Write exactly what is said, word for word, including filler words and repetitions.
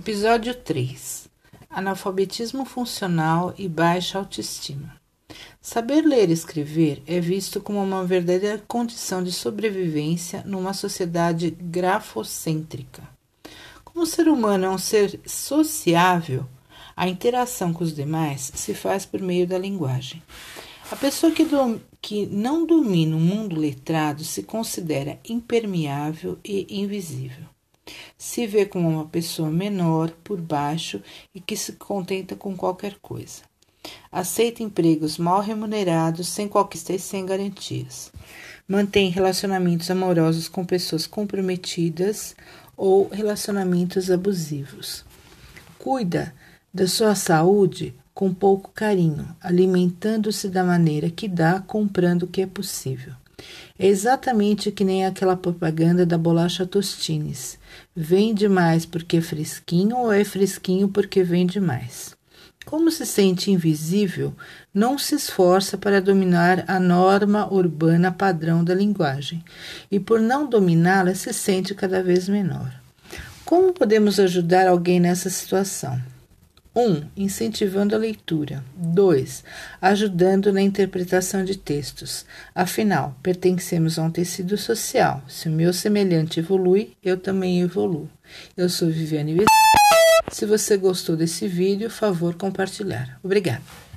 Episódio três. Analfabetismo funcional e baixa autoestima. Saber ler e escrever é visto como uma verdadeira condição de sobrevivência numa sociedade grafocêntrica. Como o ser humano é um ser sociável, a interação com os demais se faz por meio da linguagem. A pessoa que, do, que não domina o mundo letrado se considera impermeável e invisível. Se vê como uma pessoa menor, por baixo e que se contenta com qualquer coisa. Aceita empregos mal remunerados, sem conquistas e sem garantias. Mantém relacionamentos amorosos com pessoas comprometidas ou relacionamentos abusivos. Cuida da sua saúde com pouco carinho, alimentando-se da maneira que dá, comprando o que é possível. É exatamente que nem aquela propaganda da bolacha Tostines. Vende mais porque é fresquinho ou é fresquinho porque vende mais. Como se sente invisível, não se esforça para dominar a norma urbana padrão da linguagem e, por não dominá-la, se sente cada vez menor. Como podemos ajudar alguém nessa situação? um. Incentivando a leitura. dois. Ajudando na interpretação de textos. Afinal, pertencemos a um tecido social. Se o meu semelhante evolui, eu também evoluo. Eu sou Viviane Vieira. Se você gostou desse vídeo, favor compartilhar. Obrigada.